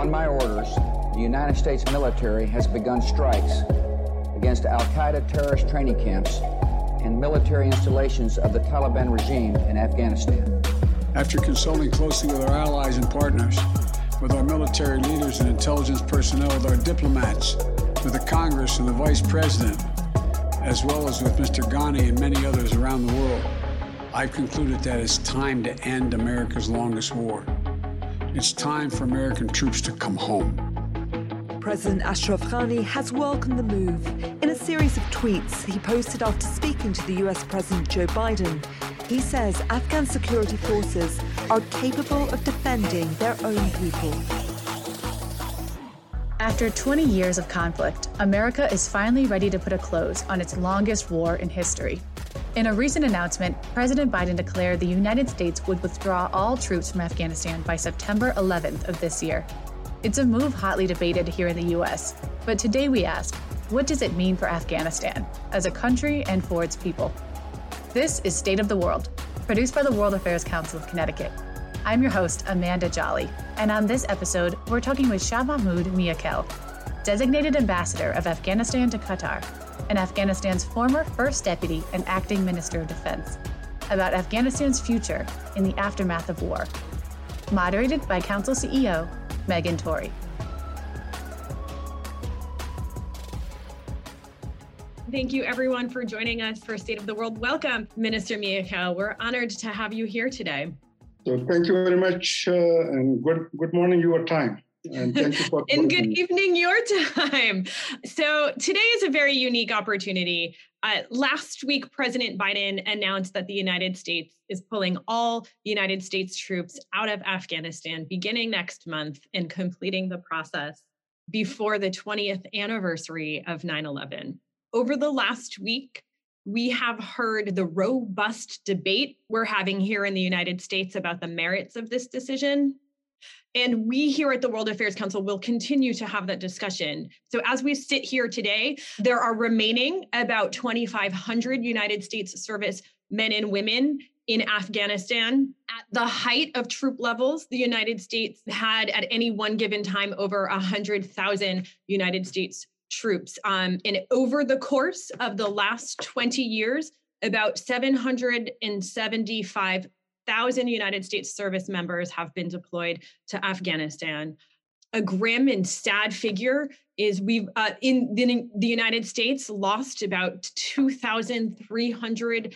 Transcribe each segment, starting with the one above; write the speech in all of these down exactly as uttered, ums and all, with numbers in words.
On my orders, the United States military has begun strikes against Al Qaeda terrorist training camps and military installations of the Taliban regime in Afghanistan. After consulting closely with our allies and partners, with our military leaders and intelligence personnel, with our diplomats, with the Congress and the Vice President, as well as with Mister Ghani and many others around the world, I've concluded that it's time to end America's longest war. It's time for American troops to come home. President Ashraf Ghani has welcomed the move. In a series of tweets he posted after speaking to the U S President Joe Biden, he says Afghan security forces are capable of defending their own people. After twenty years of conflict, America is finally ready to put a close on its longest war in history. In a recent announcement, President Biden declared the United States would withdraw all troops from Afghanistan by September eleventh of this year. It's a move hotly debated here in the U S, but today we ask, what does it mean for Afghanistan, as a country and for its people? This is State of the World, produced by the World Affairs Council of Connecticut. I'm your host, Amanda Jolly, and on this episode, we're talking with Shah Mahmood Miakhel, designated ambassador of Afghanistan to Qatar, and Afghanistan's former first deputy and acting minister of defense, about Afghanistan's future in the aftermath of war. Moderated by Council C E O, Megan Torrey. Thank you everyone for joining us for State of the World. Welcome, Minister Miakhel. We're honored to have you here today. So thank you very much uh, and good, good morning your time. And thank you for and good evening your time. So today is a very unique opportunity. Uh, last week, President Biden announced that the United States is pulling all United States troops out of Afghanistan beginning next month and completing the process before the twentieth anniversary of nine eleven. Over the last week, we have heard the robust debate we're having here in the United States about the merits of this decision. And we here at the World Affairs Council will continue to have that discussion. So as we sit here today, there are remaining about twenty-five hundred United States service men and women in Afghanistan. At the height of troop levels, the United States had at any one given time over one hundred thousand United States troops. Um, and over the course of the last twenty years, about seven hundred seventy-five thousand United States service members have been deployed to Afghanistan. A grim and sad figure is we've uh, in, the, in the United States lost about two thousand three hundred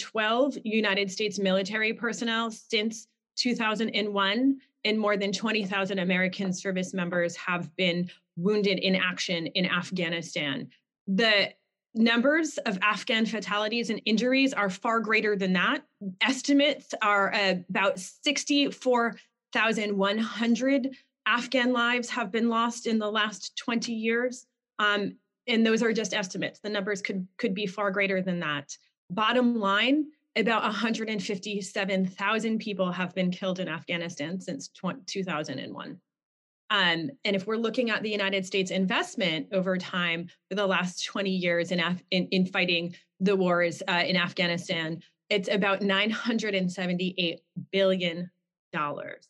twelve United States military personnel since two thousand one, and more than twenty thousand American service members have been wounded in action in Afghanistan. The numbers of Afghan fatalities and injuries are far greater than that. Estimates are uh, about sixty-four thousand one hundred Afghan lives have been lost in the last twenty years. Um, and those are just estimates. The numbers could, could be far greater than that. Bottom line, about one hundred fifty-seven thousand people have been killed in Afghanistan since two thousand one. Um, and if we're looking at the United States investment over time for the last twenty years in, Af- in, in fighting the wars uh, in Afghanistan, it's about nine hundred seventy-eight billion dollars.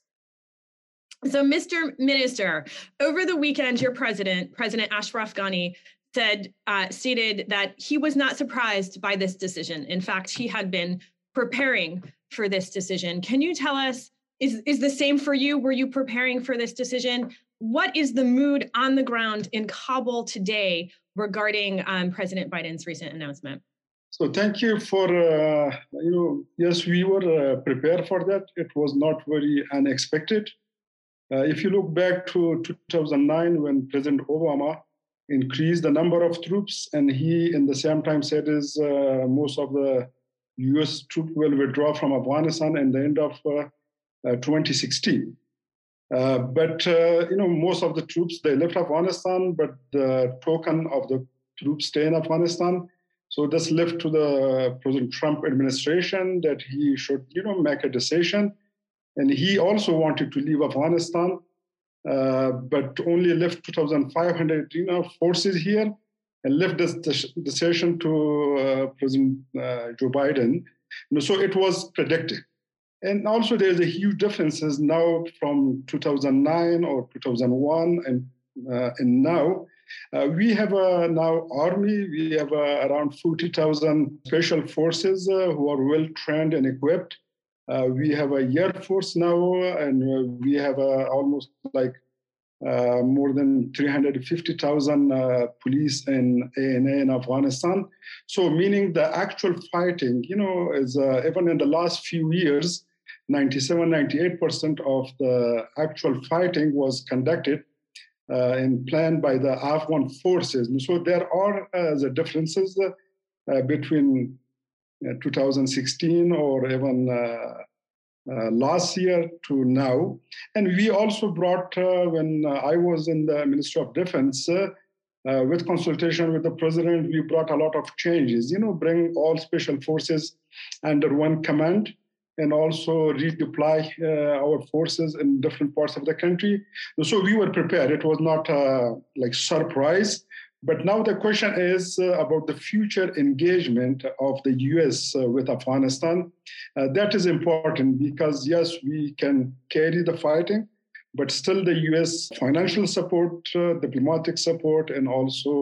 So, Mister Minister, over the weekend, your president, President Ashraf Ghani, said, uh, stated that he was not surprised by this decision. In fact, he had been preparing for this decision. Can you tell us? Is, is the same for you? Were you preparing for this decision? What is the mood on the ground in Kabul today regarding um, President Biden's recent announcement? So thank you for, uh, you know, yes, we were uh, prepared for that. It was not very unexpected. Uh, if you look back to two thousand nine, when President Obama increased the number of troops, and he, in the same time, said is uh, most of the U S troops will withdraw from Afghanistan at the end of uh, Uh, twenty sixteen. Uh, but, uh, you know, most of the troops, they left Afghanistan, but the token of the troops stay in Afghanistan. So this left to the President Trump administration that he should, you know, make a decision. And he also wanted to leave Afghanistan, uh, but only left two thousand five hundred, you know, forces here, and left this decision to uh, President uh, Joe Biden. You know, so it was predicted. And also there's a huge differences now from two thousand nine or two thousand one and, uh, and now. Uh, we have a now army, we have uh, around forty thousand special forces uh, who are well trained and equipped. Uh, we have a air force now, and uh, we have uh, almost like uh, more than three hundred fifty thousand uh, police and A N A in Afghanistan. So meaning the actual fighting, you know, is uh, even in the last few years, ninety-seven, ninety-eight percent of the actual fighting was conducted Uh, and planned by the Afghan forces. And so there are uh, the differences uh, between uh, two thousand sixteen or even uh, uh, last year to now. And we also brought, uh, when uh, I was in the Ministry of Defense, uh, uh, with consultation with the president, we brought a lot of changes, you know, bring all special forces under one command, and also redeploy uh, our forces in different parts of the country. So we were prepared. It was not uh, like surprise. But now the question is uh, about the future engagement of the U S uh, with Afghanistan. Uh, that is important because, yes, we can carry the fighting, but still the U S financial support, uh, diplomatic support, and also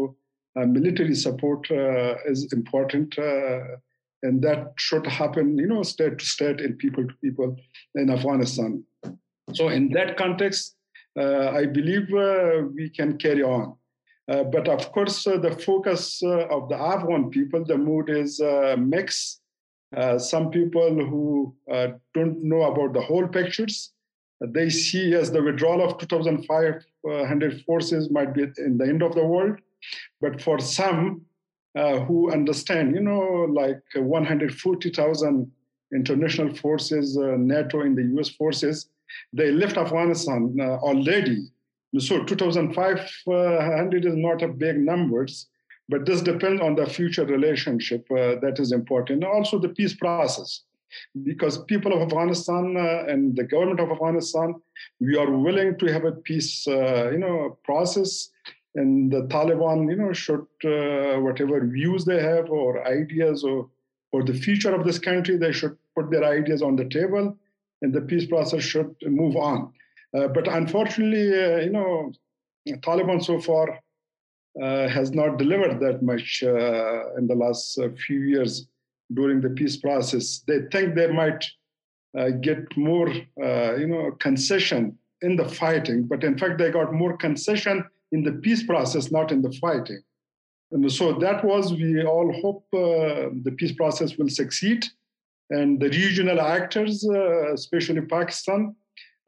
uh, military support uh, is important. Uh, And that should happen, you know, state to state and people to people in Afghanistan. So in that context, uh, I believe uh, we can carry on. Uh, but of course, uh, the focus uh, of the Afghan people, the mood is uh, mixed. Uh, some people who uh, don't know about the whole pictures, they see as the withdrawal of two thousand five hundred forces might be in the end of the world. But for some, Uh, who understand, you know, like one hundred forty thousand international forces, uh, NATO and the U S forces, they left Afghanistan uh, already. So two thousand five hundred is not a big numbers, but this depends on the future relationship uh, that is important. Also the peace process, because people of Afghanistan uh, and the government of Afghanistan, we are willing to have a peace, uh, you know, process. And the Taliban, you know, should uh, whatever views they have or ideas or, or the future of this country, they should put their ideas on the table and the peace process should move on. Uh, but unfortunately, uh, you know, Taliban so far uh, has not delivered that much uh, in the last uh, few years during the peace process. They think they might uh, get more, uh, you know, concession in the fighting, but in fact, they got more concession in the peace process, not in the fighting. And so that was, we all hope uh, the peace process will succeed. And the regional actors, uh, especially Pakistan,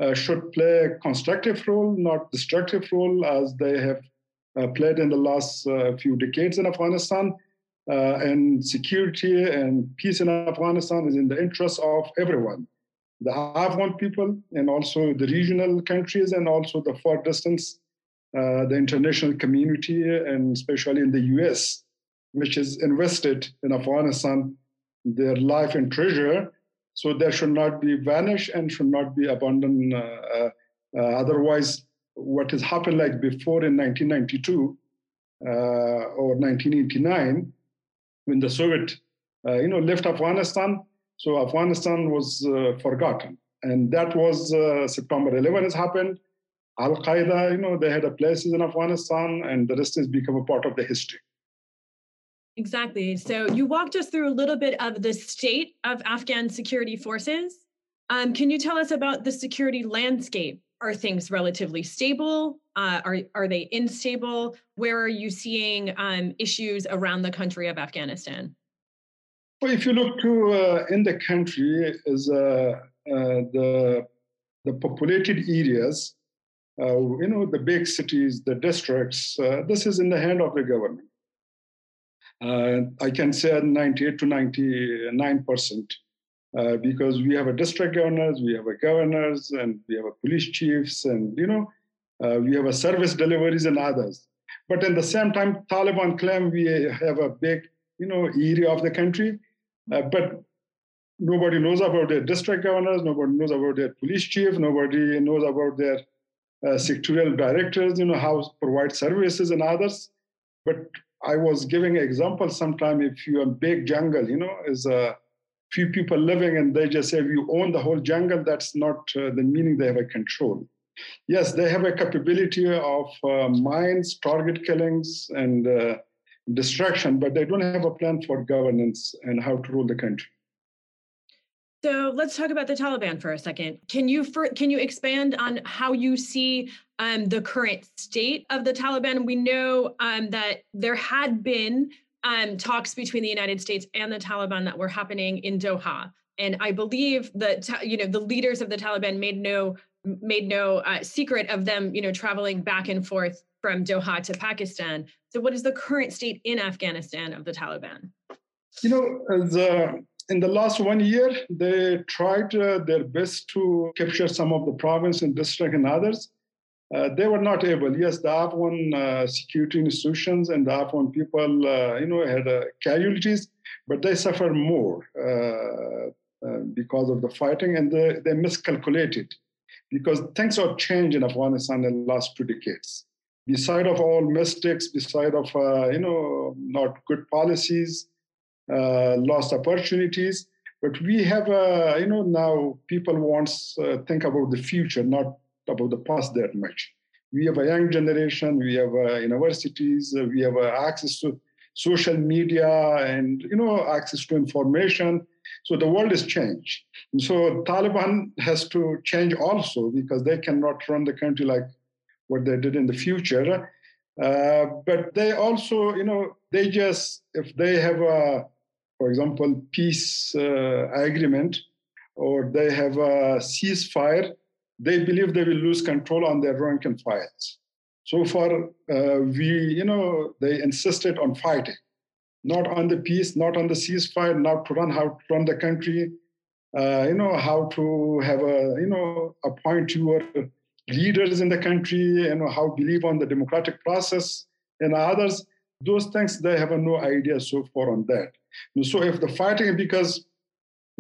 uh, should play a constructive role, not destructive role, as they have uh, played in the last uh, few decades in Afghanistan. Uh, and security and peace in Afghanistan is in the interest of everyone, the Afghan people, and also the regional countries, and also the far distance Uh, the international community, and especially in the U S, which is invested in Afghanistan, their life and treasure. So that should not be vanished and should not be abandoned. Uh, uh, otherwise, what has happened like before in nineteen ninety-two uh, or nineteen eighty-nine, when the Soviet, uh, you know, left Afghanistan, so Afghanistan was uh, forgotten. And that was uh, September eleventh has happened. Al Qaeda, you know, they had a place in Afghanistan, and the rest has become a part of the history. Exactly. So you walked us through a little bit of the state of Afghan security forces. Um, can you tell us about the security landscape? Are things relatively stable? Uh, are, are they unstable? Where are you seeing um, issues around the country of Afghanistan? Well, if you look to uh, in the country, is uh, uh, the the populated areas. Uh, you know, the big cities, the districts, uh, this is in the hand of the government. Uh, I can say ninety-eight to ninety-nine percent uh, because we have a district governors, we have a governors, and we have a police chiefs, and, you know, uh, we have a service deliveries and others. But at the same time, Taliban claim we have a big, you know, area of the country, uh, but nobody knows about their district governors, nobody knows about their police chief, nobody knows about their Uh, sectorial directors, you know, how provide services and others. But I was giving an example sometime if you're a big jungle, you know, is a few people living, and they just say, if you own the whole jungle, that's not uh, the meaning they have a control. Yes, they have a capability of uh, mines, target killings, and uh, destruction, but they don't have a plan for governance and how to rule the country. So let's talk about the Taliban for a second. Can you for, can you expand on how you see um, the current state of the Taliban? We know um, that there had been um, talks between the United States and the Taliban that were happening in Doha, and I believe that you know the leaders of the Taliban made no made no uh, secret of them, you know, traveling back and forth from Doha to Pakistan. So, what is the current state in Afghanistan of the Taliban? You know the. In the last one year, they tried uh, their best to capture some of the province and district and others. Uh, they were not able. Yes, the Afghan uh, security institutions and the Afghan people, uh, you know, had uh, casualties, but they suffered more uh, uh, because of the fighting, and they, they miscalculated because things have changed in Afghanistan in the last two decades. Beside of all mistakes, beside of, uh, you know, not good policies, Uh, lost opportunities, but we have, uh, you know, now people want to uh, think about the future, not about the past that much. We have a young generation, we have uh, universities, uh, we have uh, access to social media and, you know, access to information. So the world has changed. And so Taliban has to change also because they cannot run the country like what they did in the future. Uh, but they also, you know, they just, if they have a, for example, peace uh, agreement, or they have a ceasefire, they believe they will lose control on their rank and files. So far, uh, we, you know, they insisted on fighting, not on the peace, not on the ceasefire, not to run how to run the country, uh, you know, how to have a, you know, appoint your leaders in the country, you know, how believe on the democratic process and others. Those things, they have no idea so far on that. And so if the fighting, because,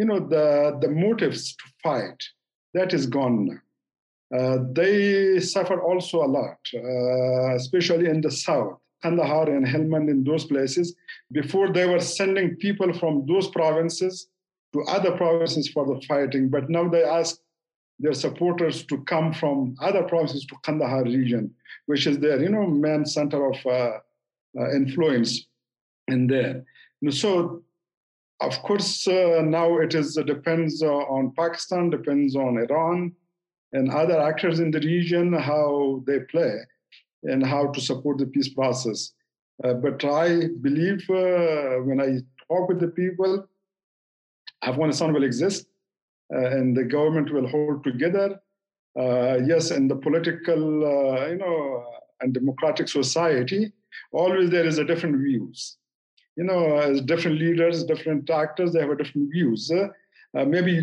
you know, the, the motives to fight, that is gone now. Uh, they suffer also a lot, uh, especially in the south, Kandahar and Helmand, in those places. Before, they were sending people from those provinces to other provinces for the fighting, but now they ask their supporters to come from other provinces to Kandahar region, which is their, you know, main center of uh, Uh, influence in there. And so, of course, uh, now it is uh, depends uh, on Pakistan, depends on Iran and other actors in the region, how they play and how to support the peace process. Uh, but I believe uh, when I talk with the people, Afghanistan will exist uh, and the government will hold together. Uh, yes, in the political, uh, you know, and democratic society, always there is a different views. You know, as different leaders, different actors, they have a different views. Uh, maybe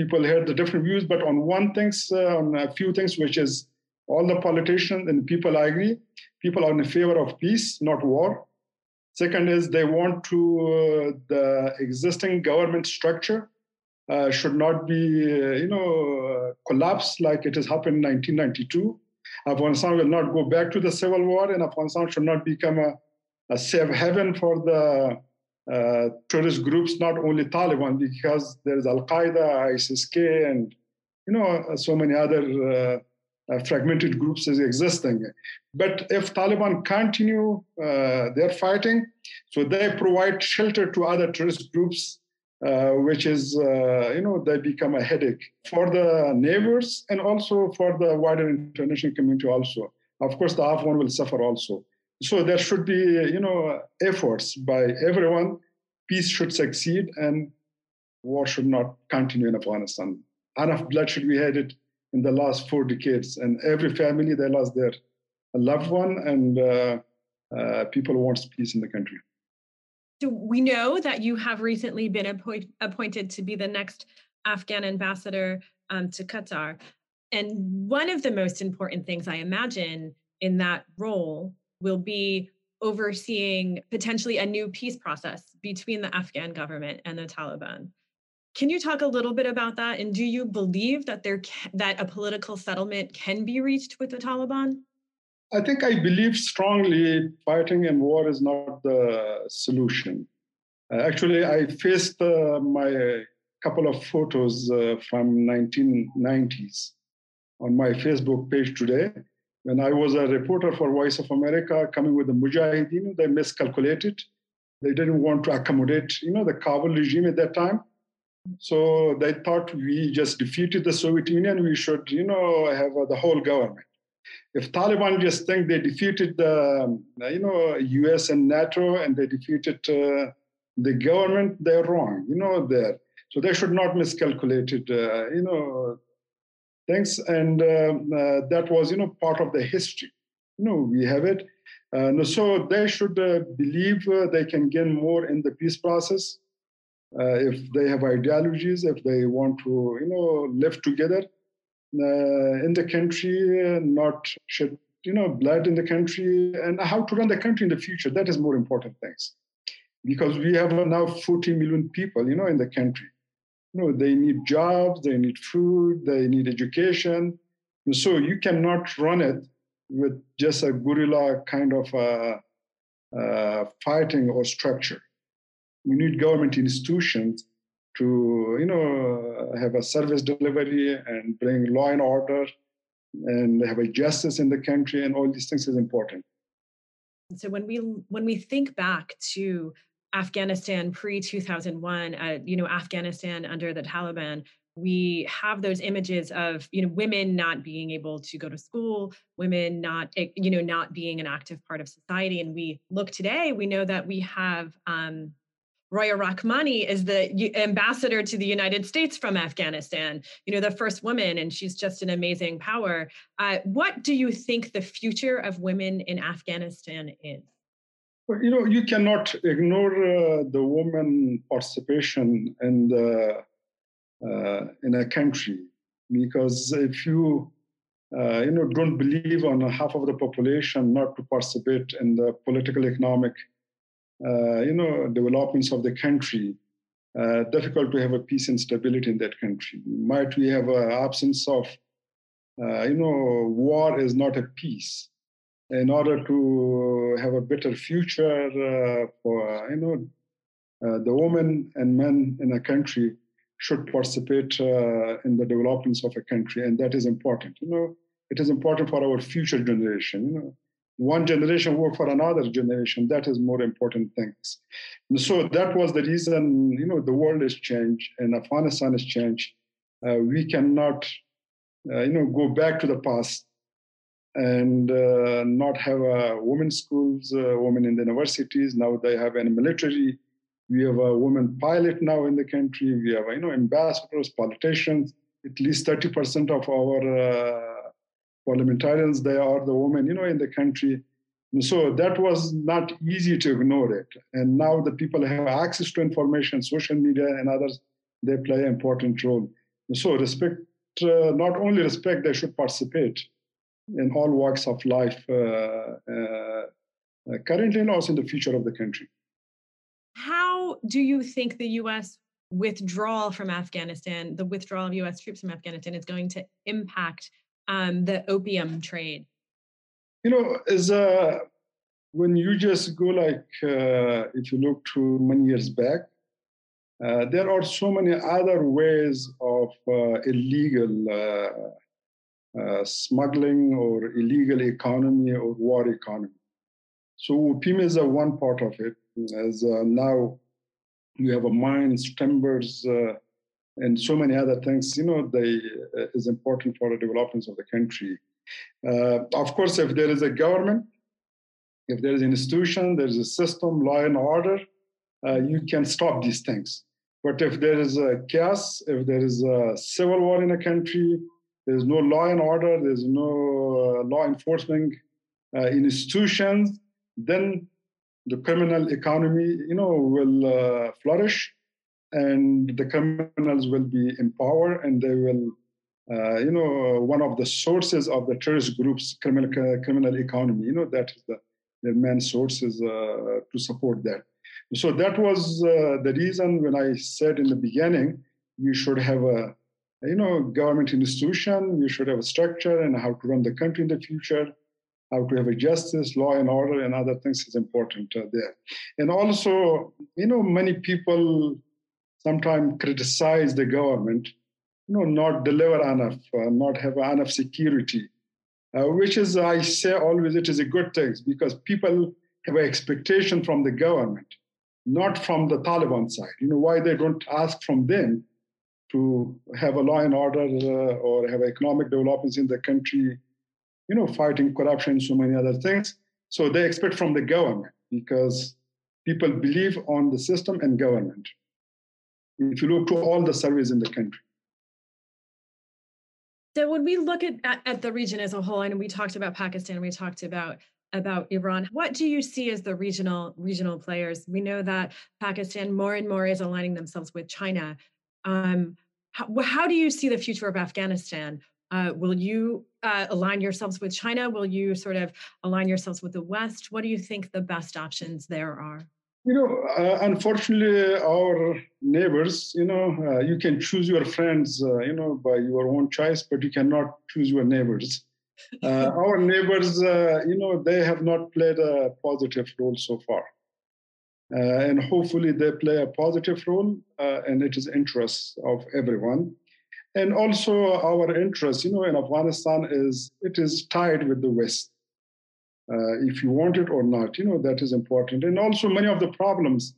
people hear the different views, but on one things, uh, on a few things, which is all the politicians and people agree, people are in favor of peace, not war. Second is they want to, uh, the existing government structure uh, should not be, uh, you know, collapsed like it has happened in nineteen ninety-two. Afghanistan will not go back to the civil war, and Afghanistan should not become a, a safe haven for the uh, terrorist groups, not only Taliban, because there is Al Qaeda, ISISK, and you know so many other uh, uh, fragmented groups is existing. But if Taliban continue uh, their fighting, so they provide shelter to other terrorist groups, uh, which is uh, you know they become a headache for the neighbors and also for the wider international community also. Of course, the Afghan will suffer also. So there should be you know efforts by everyone. Peace should succeed and war should not continue in Afghanistan. Enough bloodshed we had it in the last four decades, and every family they lost their loved one, and uh, uh, people want peace in the country. So we know that you have recently been appoint, appointed to be the next Afghan ambassador um, to Qatar. And one of the most important things I imagine in that role will be overseeing potentially a new peace process between the Afghan government and the Taliban. Can you talk a little bit about that? And do you believe that there ca- that a political settlement can be reached with the Taliban? I think I believe strongly fighting and war is not the solution. Uh, actually, I faced uh, my couple of photos uh, from nineteen nineties on my Facebook page today. When I was a reporter for Voice of America coming with the Mujahideen, they miscalculated. They didn't want to accommodate, you know, the Kabul regime at that time. So they thought we just defeated the Soviet Union. We should, you know, have uh, the whole government. If Taliban just think they defeated the, you know, U S and NATO and they defeated uh, the government, they're wrong, you know, there. So they should not miscalculate it, uh, you know, things. And uh, uh, that was, you know, part of the history. You know, we have it. Uh, no, so they should uh, believe uh, they can gain more in the peace process. Uh, if they have ideologies, if they want to, you know, live together uh, in the country, uh, not shed, you know, blood in the country, and how to run the country in the future. That is more important things. Because we have now forty million people, you know, in the country. You know, they need jobs, they need food, they need education. And so you cannot run it with just a guerrilla kind of uh, uh, fighting or structure. We need government institutions to, you know, have a service delivery and bring law and order and have a justice in the country, and all these things is important. And so when we when we think back to Afghanistan pre two thousand one, uh, you know, Afghanistan under the Taliban, we have those images of, you know, women not being able to go to school, women not, you know, not being an active part of society. And we look today, we know that we have um, Roya Rahmani is the ambassador to the United States from Afghanistan, you know, the first woman, and she's just an amazing power. Uh, what do you think the future of women in Afghanistan is? Well, you know, you cannot ignore uh, the woman participation in the Uh, in a country, because if you, uh, you know, don't believe on half of the population not to participate in the political, economic, uh, you know, developments of the country, uh, difficult to have a peace and stability in that country. Might we have an absence of, uh, you know, war is not a peace. In order to have a better future uh, for, you know, uh, the women and men in a country, should participate uh, in the developments of a country, and that is important. You know, it is important for our future generation. You know, one generation work for another generation. That is more important things. And so that was the reason. You know, the world has changed, and Afghanistan has changed. Uh, we cannot, uh, you know, go back to the past and uh, not have uh, women's schools, uh, women in the universities. Now they have in military. We have a woman pilot now in the country. We have, you know, ambassadors, politicians. At least thirty percent of our uh, parliamentarians, they are the women, you know, in the country. And so that was not easy to ignore it. And now the people have access to information, social media and others, they play an important role. And so respect, uh, not only respect, they should participate in all walks of life uh, uh, currently and also in the future of the country. How do you think the U S withdrawal from Afghanistan, the withdrawal of U S troops from Afghanistan, is going to impact um, the opium trade? You know, as a, when you just go like, uh, if you look to many years back, uh, there are so many other ways of uh, illegal uh, uh, smuggling or illegal economy or war economy. So opium is a one part of it. As uh, now you have a mines, timbers, uh, and so many other things, you know, they uh, is important for the developments of the country. Uh, of course, if there is a government, if there is an institution, there is a system, law and order, uh, you can stop these things. But if there is a chaos, if there is a civil war in a country, there is no law and order, there is no uh, law enforcement uh, institutions, then the criminal economy, you know, will uh, flourish, and the criminals will be empowered, and they will, uh, you know, one of the sources of the terrorist groups, criminal criminal economy, you know, that is the, the main sources uh, to support that. So that was uh, the reason when I said in the beginning, we should have a, you know, government institution, we should have a structure and how to run the country in the future. how to have a justice, law and order, and other things is important uh, there. And also, you know, many people sometimes criticize the government, you know, not deliver enough, uh, not have enough security, uh, which is, I say always, it is a good thing because people have an expectation from the government, not from the Taliban side. You know, why they don't ask from them to have a law and order uh, or have economic developments in the country, you know, fighting corruption, so many other things. So they expect from the government because people believe on the system and government. If you look to all the surveys in the country. So when we look at, at, at the region as a whole, and we talked about Pakistan, we talked about about Iran. What do you see as the regional regional players? We know that Pakistan more and more is aligning themselves with China. Um, how, how do you see the future of Afghanistan? Uh, will you uh, align yourselves with China? Will you sort of align yourselves with the West? What do you think the best options there are? You know, uh, unfortunately, our neighbors, you know, uh, you can choose your friends, uh, you know, by your own choice, but you cannot choose your neighbors. Uh, our neighbors, uh, you know, they have not played a positive role so far. Uh, and hopefully they play a positive role, uh, and it is interest of everyone. And also our interest, you know, in Afghanistan is, it is tied with the West. Uh, if you want it or not, you know, that is important. And also many of the problems,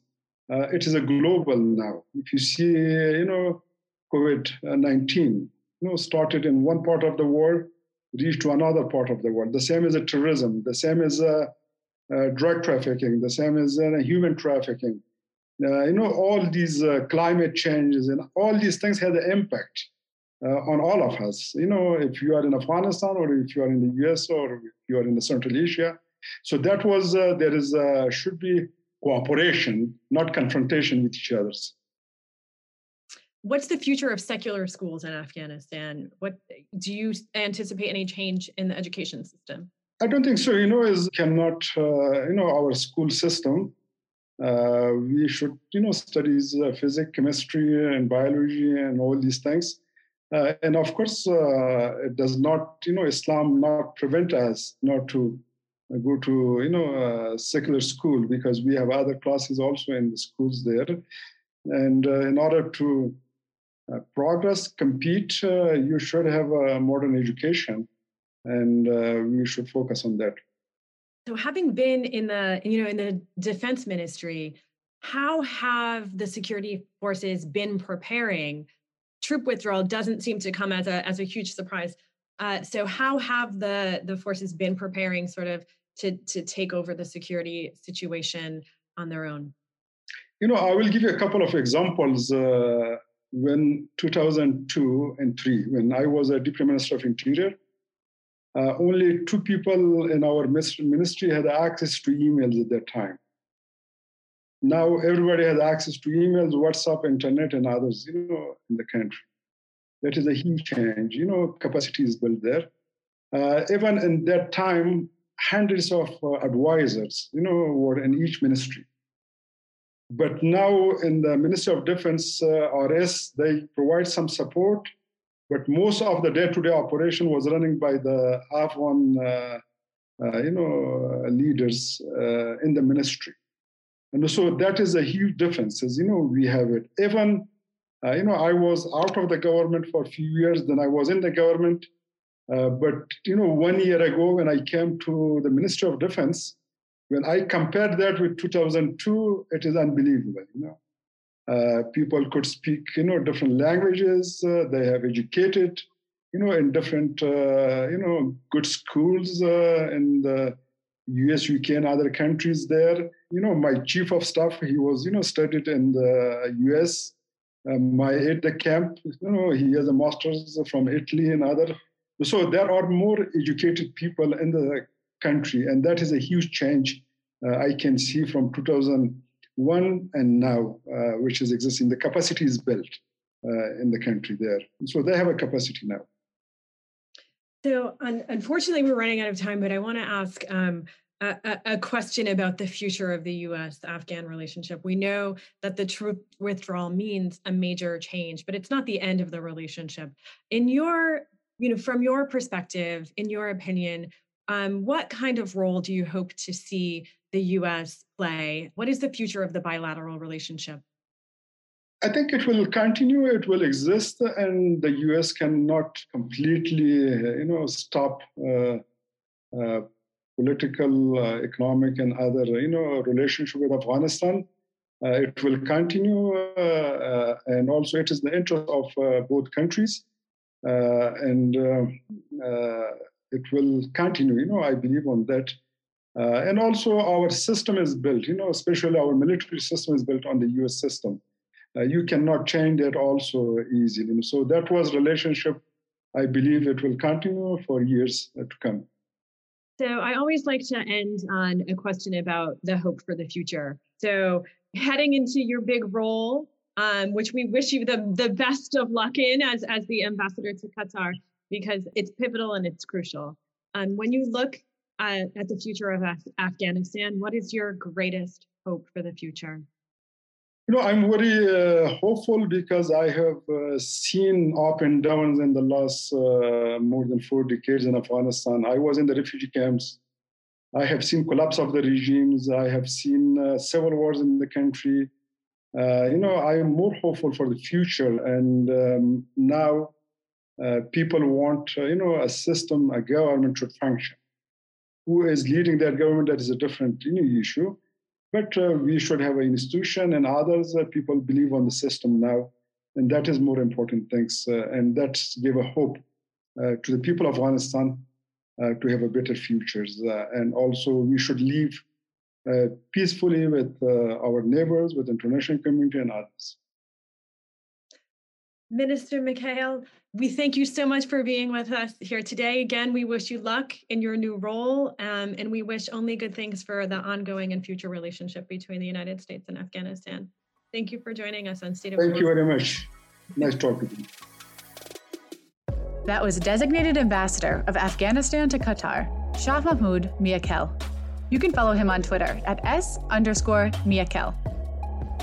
uh, it is a global now. If you see, you know, COVID nineteen, you know, started in one part of the world, reached to another part of the world. The same is a terrorism, the same is a, a drug trafficking, the same is a human trafficking. Uh, you know, all these uh, climate changes and all these things have an impact Uh, on all of us, you know, if you are in Afghanistan or if you are in the U S or if you are in the Central Asia. So that was, uh, there is, uh, should be cooperation, not confrontation with each other. What's the future of secular schools in Afghanistan? What do you anticipate any change in the education system? I don't think so. You know, is cannot, uh, you know, our school system, uh, we should, you know, studies uh, physics, chemistry and biology and all these things. Uh, and of course, uh, it does not, you know, Islam not prevent us not to go to, you know, uh, secular school because we have other classes also in the schools there. And uh, in order to uh, progress, compete, uh, you should have a modern education and uh, we should focus on that. So having been in the, you know, in the defense ministry, how have the security forces been preparing? Troop withdrawal doesn't seem to come as a as a huge surprise. Uh, so how have the, the forces been preparing sort of to, to take over the security situation on their own? You know, I will give you a couple of examples. Uh, when two thousand two and three, when I was a Deputy Minister of Interior, uh, only two people in our ministry had access to emails at that time. Now everybody has access to emails, WhatsApp, internet, and others, you know, in the country. That is a huge change. You know, capacity is built there. Uh, even in that time, hundreds of uh, advisors, you know, were in each ministry. But now in the Ministry of Defense, uh, R S, they provide some support, but most of the day-to-day operation was running by the Afghan, uh, uh, you know, leaders uh, in the ministry. And so that is a huge difference, as you know, we have it. Even, uh, you know, I was out of the government for a few years, then I was in the government. Uh, but, you know, one year ago when I came to the Ministry of Defense, when I compared that with two thousand two, it is unbelievable, you know. Uh, people could speak, you know, different languages. Uh, they have educated, you know, in different, uh, you know, good schools uh, in the U S, U K, and other countries there. You know, my chief of staff, he was, you know, studied in the U S. Uh, my aide de camp, you know, he has a master's from Italy and other. So there are more educated people in the country, and that is a huge change uh, I can see from two thousand one and now, uh, which is existing. The capacity is built uh, in the country there. So they have a capacity now. So un- unfortunately, we're running out of time, but I want to ask um, a-, a question about the future of the U S-Afghan relationship. We know that the troop withdrawal means a major change, but it's not the end of the relationship. In your, you know, from your perspective, in your opinion, Um, what kind of role do you hope to see the U S play? What is the future of the bilateral relationship? I think it will continue, it will exist, and the U S cannot completely, you know, stop uh, uh, political, uh, economic, and other, you know, relationship with Afghanistan. Uh, it will continue, uh, uh, and also it is the interest of uh, both countries, uh, and uh, uh, it will continue, you know, I believe on that. Uh, and also our system is built, you know, especially our military system is built on the U S system. Uh, you cannot change it also easily. So that was relationship. I believe it will continue for years to come. So I always like to end on a question about the hope for the future. So heading into your big role, um, which we wish you the, the best of luck in as, as the ambassador to Qatar, because it's pivotal and it's crucial. Um, when you look at, at the future of Af- Afghanistan, what is your greatest hope for the future? You know, I'm very uh, hopeful because I have uh, seen up and downs in the last uh, more than four decades in Afghanistan. I was in the refugee camps. I have seen collapse of the regimes. I have seen uh, civil wars in the country. Uh, you know, I am more hopeful for the future. And um, now uh, people want, uh, you know, a system, a government should function. Who is leading that government? That is a different you know, issue. But uh, we should have an institution and others that uh, people believe on the system now. And that is more important things. Uh, and that gave a hope uh, to the people of Afghanistan uh, to have a better future. Uh, and also we should live uh, peacefully with uh, our neighbors, with the international community and others. Minister Miakhel, we thank you so much for being with us here today. Again, we wish you luck in your new role, um, and we wish only good things for the ongoing and future relationship between the United States and Afghanistan. Thank you for joining us on State of Thank World. You very much. Nice talking to you. That was Designated Ambassador of Afghanistan to Qatar, Shah Mahmood Miakhel. You can follow him on Twitter at S underscore Miakhel.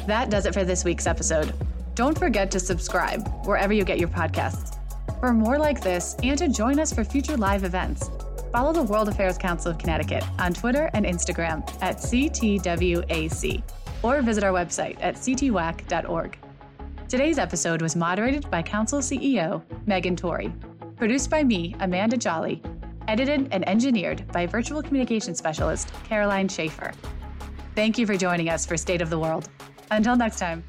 That does it for this week's episode. Don't forget to subscribe wherever you get your podcasts. For more like this and to join us for future live events, follow the World Affairs Council of Connecticut on Twitter and Instagram at C T W A C or visit our website at c t w a c dot org. Today's episode was moderated by Council C E O Megan Torrey, produced by me, Amanda Jolly, edited and engineered by virtual communication specialist Caroline Schaefer. Thank you for joining us for State of the World. Until next time.